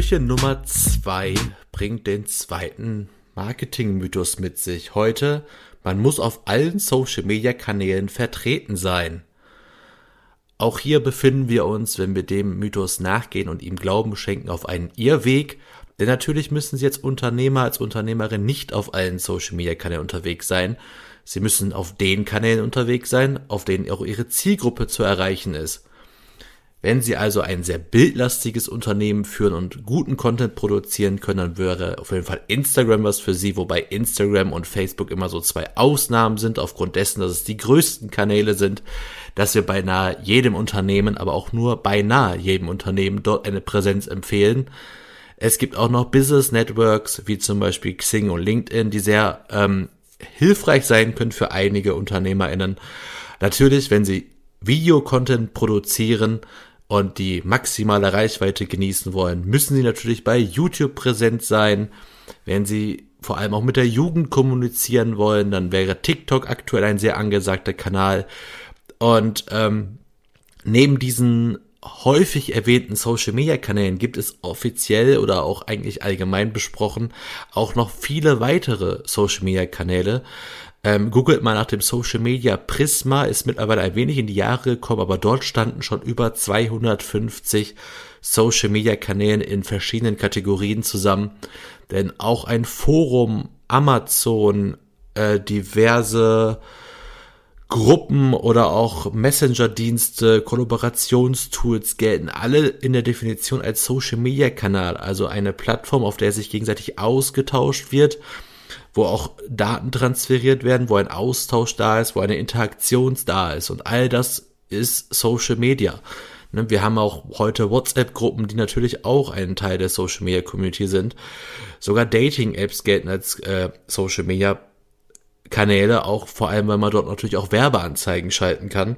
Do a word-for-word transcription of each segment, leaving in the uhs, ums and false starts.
Türchen Nummer zwei bringt den zweiten Marketing-Mythos mit sich. Heute, man muss auf allen Social-Media-Kanälen vertreten sein. Auch hier befinden wir uns, wenn wir dem Mythos nachgehen und ihm Glauben schenken, auf einen Irrweg. Denn natürlich müssen Sie jetzt Unternehmer als Unternehmerin nicht auf allen Social-Media-Kanälen unterwegs sein. Sie müssen auf den Kanälen unterwegs sein, auf denen auch Ihre Zielgruppe zu erreichen ist. Wenn Sie also ein sehr bildlastiges Unternehmen führen und guten Content produzieren können, dann wäre auf jeden Fall Instagram was für Sie, wobei Instagram und Facebook immer so zwei Ausnahmen sind, aufgrund dessen, dass es die größten Kanäle sind, dass wir beinahe jedem Unternehmen, aber auch nur beinahe jedem Unternehmen dort eine Präsenz empfehlen. Es gibt auch noch Business Networks, wie zum Beispiel Xing und LinkedIn, die sehr ähm, hilfreich sein können für einige UnternehmerInnen. Natürlich, wenn Sie Video-Content produzieren und die maximale Reichweite genießen wollen, müssen Sie natürlich bei YouTube präsent sein. Wenn Sie vor allem auch mit der Jugend kommunizieren wollen, dann wäre TikTok aktuell ein sehr angesagter Kanal. Und ähm, neben diesen häufig erwähnten Social-Media-Kanälen gibt es offiziell oder auch eigentlich allgemein besprochen auch noch viele weitere Social-Media-Kanäle. Ähm, googelt mal nach dem Social-Media-PRISMA, ist mittlerweile ein wenig in die Jahre gekommen, aber dort standen schon über zweihundertfünfzig Social-Media-Kanälen in verschiedenen Kategorien zusammen, denn auch ein Forum, Amazon, äh, diverse Gruppen oder auch Messenger-Dienste, Kollaborationstools gelten alle in der Definition als Social-Media-Kanal, also eine Plattform, auf der sich gegenseitig ausgetauscht wird, wo auch Daten transferiert werden, wo ein Austausch da ist, wo eine Interaktion da ist, und all das ist Social Media. Wir haben auch heute WhatsApp-Gruppen, die natürlich auch einen Teil der Social Media Community sind. Sogar Dating-Apps gelten als äh, Social Media Kanäle, auch vor allem, weil man dort natürlich auch Werbeanzeigen schalten kann.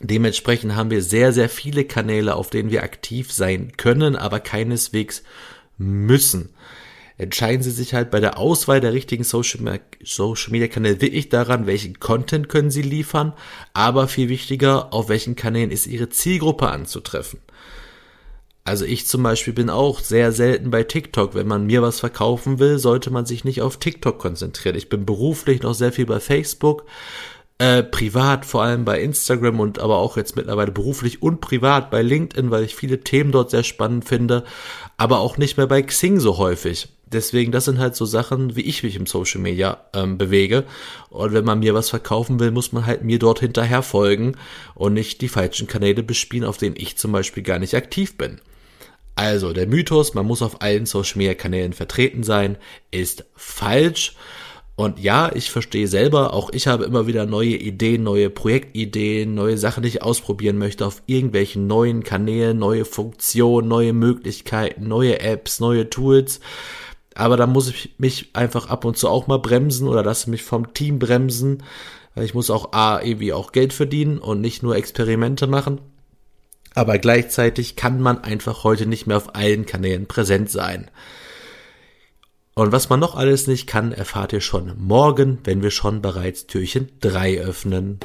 Dementsprechend haben wir sehr, sehr viele Kanäle, auf denen wir aktiv sein können, aber keineswegs müssen. Entscheiden Sie sich halt bei der Auswahl der richtigen Social-Media-Kanäle wirklich daran, welchen Content können Sie liefern, aber viel wichtiger, auf welchen Kanälen ist Ihre Zielgruppe anzutreffen. Also ich zum Beispiel bin auch sehr selten bei TikTok. Wenn man mir was verkaufen will, sollte man sich nicht auf TikTok konzentrieren. Ich bin beruflich noch sehr viel bei Facebook, äh, privat vor allem bei Instagram und aber auch jetzt mittlerweile beruflich und privat bei LinkedIn, weil ich viele Themen dort sehr spannend finde, aber auch nicht mehr bei Xing so häufig. Deswegen, das sind halt so Sachen, wie ich mich im Social Media ähm, bewege. Und wenn man mir was verkaufen will, muss man halt mir dort hinterher folgen und nicht die falschen Kanäle bespielen, auf denen ich zum Beispiel gar nicht aktiv bin. Also der Mythos, man muss auf allen Social Media Kanälen vertreten sein, ist falsch. Und ja, ich verstehe selber, auch ich habe immer wieder neue Ideen, neue Projektideen, neue Sachen, die ich ausprobieren möchte auf irgendwelchen neuen Kanälen, neue Funktionen, neue Möglichkeiten, neue Apps, neue Tools. Aber da muss ich mich einfach ab und zu auch mal bremsen oder lasse mich vom Team bremsen. Ich muss auch A, irgendwie auch Geld verdienen und nicht nur Experimente machen. Aber gleichzeitig kann man einfach heute nicht mehr auf allen Kanälen präsent sein. Und was man noch alles nicht kann, erfahrt ihr schon morgen, wenn wir schon bereits Türchen drei öffnen.